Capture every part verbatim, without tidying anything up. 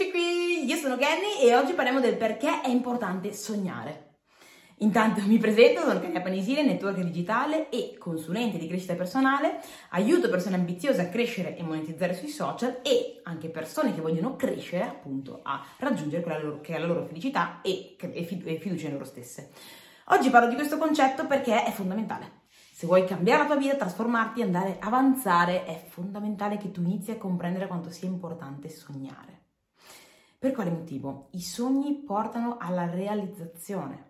Eccoci qui, io sono Kenny e oggi parliamo del perché è importante sognare. Intanto mi presento, sono Kenny Apanisile, networker digitale e consulente di crescita personale, aiuto persone ambiziose a crescere e monetizzare sui social e anche persone che vogliono crescere appunto a raggiungere quella loro, che è la loro felicità e, e fiducia in loro stesse. Oggi parlo di questo concetto perché è fondamentale. Se vuoi cambiare la tua vita, trasformarti, andare, avanzare, è fondamentale che tu inizi a comprendere quanto sia importante sognare. Per quale motivo? I sogni portano alla realizzazione.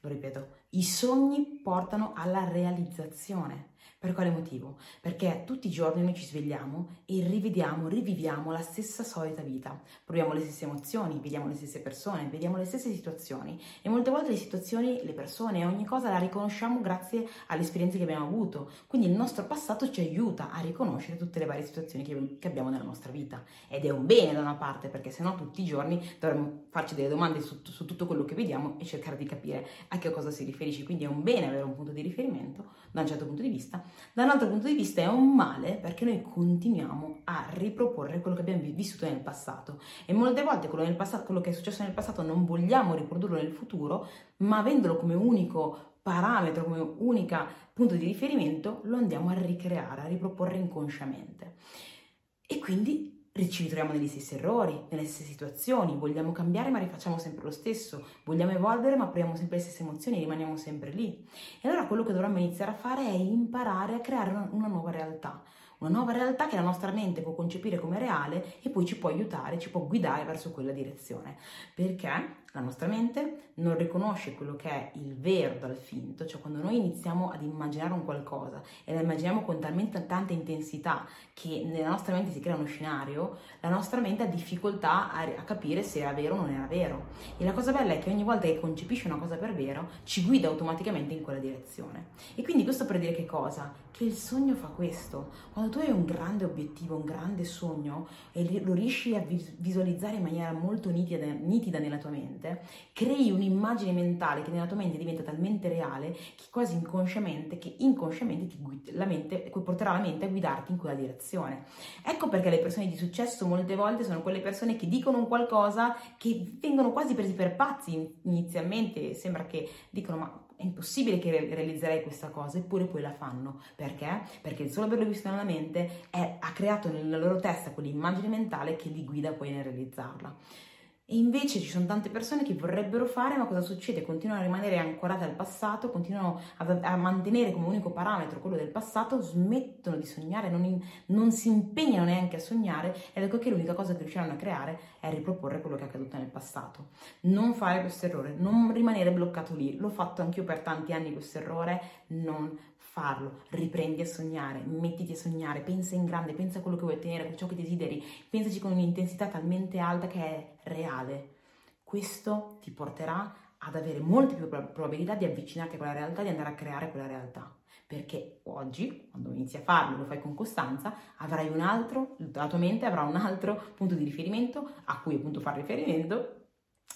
Lo ripeto, i sogni portano alla realizzazione. Per quale motivo? Perché tutti i giorni noi ci svegliamo e rivediamo, riviviamo la stessa solita vita. Proviamo le stesse emozioni, vediamo le stesse persone, vediamo le stesse situazioni e molte volte le situazioni, le persone, ogni cosa la riconosciamo grazie alle esperienze che abbiamo avuto. Quindi il nostro passato ci aiuta a riconoscere tutte le varie situazioni che abbiamo nella nostra vita ed è un bene da una parte perché sennò tutti i giorni dovremmo farci delle domande su, su tutto quello che vediamo e cercare di capire a che cosa si riferisce. Quindi è un bene avere un punto di riferimento da un certo punto di vista. Da un altro punto di vista è un male perché noi continuiamo a riproporre quello che abbiamo vissuto nel passato e molte volte quello, nel passato, quello che è successo nel passato non vogliamo riprodurlo nel futuro, ma avendolo come unico parametro, come unica punto di riferimento lo andiamo a ricreare, a riproporre inconsciamente e quindi ci ritroviamo negli stessi errori, nelle stesse situazioni, vogliamo cambiare ma rifacciamo sempre lo stesso, vogliamo evolvere ma proviamo sempre le stesse emozioni e rimaniamo sempre lì. E allora quello che dovremmo iniziare a fare è imparare a creare una, una nuova realtà, una nuova realtà che la nostra mente può concepire come reale e poi ci può aiutare, ci può guidare verso quella direzione, perché la nostra mente non riconosce quello che è il vero dal finto, cioè quando noi iniziamo ad immaginare un qualcosa e la immaginiamo con talmente tanta intensità che nella nostra mente si crea uno scenario, la nostra mente ha difficoltà a, a capire se era vero o non era vero. E la cosa bella è che ogni volta che concepisce una cosa per vero ci guida automaticamente in quella direzione. E quindi questo per dire che cosa? Che il sogno fa questo. Quando tu hai un grande obiettivo, un grande sogno e lo riesci a visualizzare in maniera molto nitida, nitida nella tua mente, crei un'immagine mentale che nella tua mente diventa talmente reale che quasi inconsciamente, che inconsciamente ti guida, la mente, porterà la mente a guidarti in quella direzione. Ecco perché le persone di successo molte volte sono quelle persone che dicono un qualcosa che vengono quasi presi per pazzi inizialmente, sembra che dicono ma è impossibile che realizzerei questa cosa, eppure poi la fanno. Perché? Perché solo averlo visto nella mente è, ha creato nella loro testa quell'immagine mentale che li guida poi nel realizzarla. E invece ci sono tante persone che vorrebbero fare, ma cosa succede? Continuano a rimanere ancorate al passato, continuano a, a mantenere come unico parametro quello del passato, smettono di sognare, non, in, non si impegnano neanche a sognare ed ecco che l'unica cosa che riusciranno a creare è riproporre quello che è accaduto nel passato. Non fare questo errore, non rimanere bloccato lì, l'ho fatto anch'io per tanti anni questo errore, non farlo, riprendi a sognare, mettiti a sognare, pensa in grande, pensa a quello che vuoi ottenere, a ciò che desideri, pensaci con un'intensità talmente alta che è reale. Questo ti porterà ad avere molte più probabilità di avvicinarti a quella realtà, di andare a creare quella realtà, perché oggi, quando inizi a farlo, lo fai con costanza, avrai un altro, la tua mente avrà un altro punto di riferimento a cui appunto fare riferimento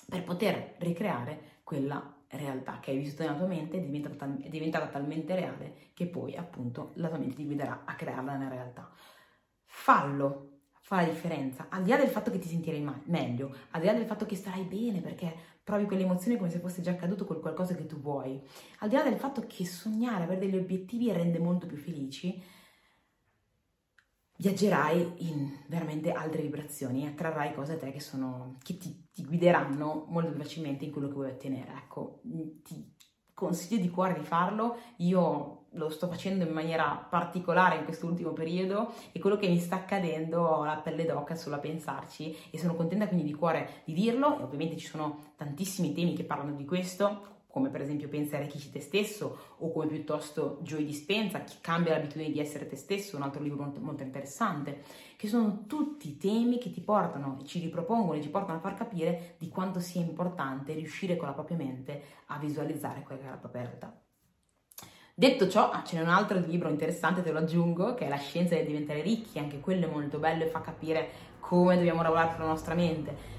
per poter ricreare quella realtà che hai vissuto nella tua mente è diventata, è diventata talmente reale che poi appunto la tua mente ti guiderà a crearla nella realtà. Fallo, fa la differenza, al di là del fatto che ti sentirai ma- meglio, al di là del fatto che starai bene perché provi quelle emozioni come se fosse già accaduto quel qualcosa che tu vuoi, al di là del fatto che sognare, avere degli obiettivi rende molto più felici, viaggerai in veramente altre vibrazioni e attrarrai cose a te che, sono, che ti, ti guideranno molto velocemente in quello che vuoi ottenere. Ecco, ti consiglio di cuore di farlo, io lo sto facendo in maniera particolare in questo ultimo periodo e quello che mi sta accadendo ho la pelle d'oca solo a pensarci e sono contenta quindi di cuore di dirlo e ovviamente ci sono tantissimi temi che parlano di questo, come per esempio pensare a chi sei te stesso, o come piuttosto Joy Dispenza, chi cambia l'abitudine di essere te stesso, un altro libro molto, molto interessante, che sono tutti temi che ti portano, ci ripropongono e ci portano a far capire di quanto sia importante riuscire con la propria mente a visualizzare quella che è la propria realtà. Detto ciò, c'è un altro libro interessante, te lo aggiungo, che è La scienza di diventare ricchi, anche quello è molto bello e fa capire come dobbiamo lavorare sulla nostra mente.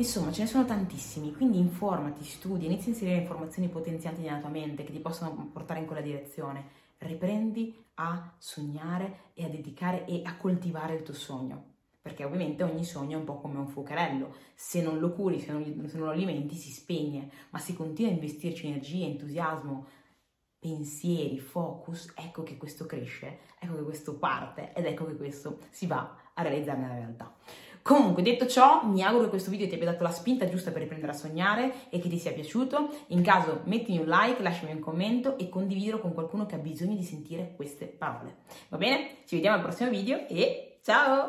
Insomma, ce ne sono tantissimi, quindi informati, studi, inizi a inserire informazioni potenzianti nella tua mente che ti possono portare in quella direzione. Riprendi a sognare e a dedicare e a coltivare il tuo sogno. perché ovviamente ogni sogno è un po' come un fuocherello, se non lo curi, se non, se non lo alimenti si spegne, ma se continui a investirci energia, entusiasmo, pensieri, focus, ecco che questo cresce, ecco che questo parte ed ecco che questo si va a realizzare nella realtà. Comunque, detto ciò, mi auguro che questo video ti abbia dato la spinta giusta per riprendere a sognare e che ti sia piaciuto. In caso mettimi un like, lasciami un commento e condividilo con qualcuno che ha bisogno di sentire queste parole. Va bene? Ci vediamo al prossimo video e ciao!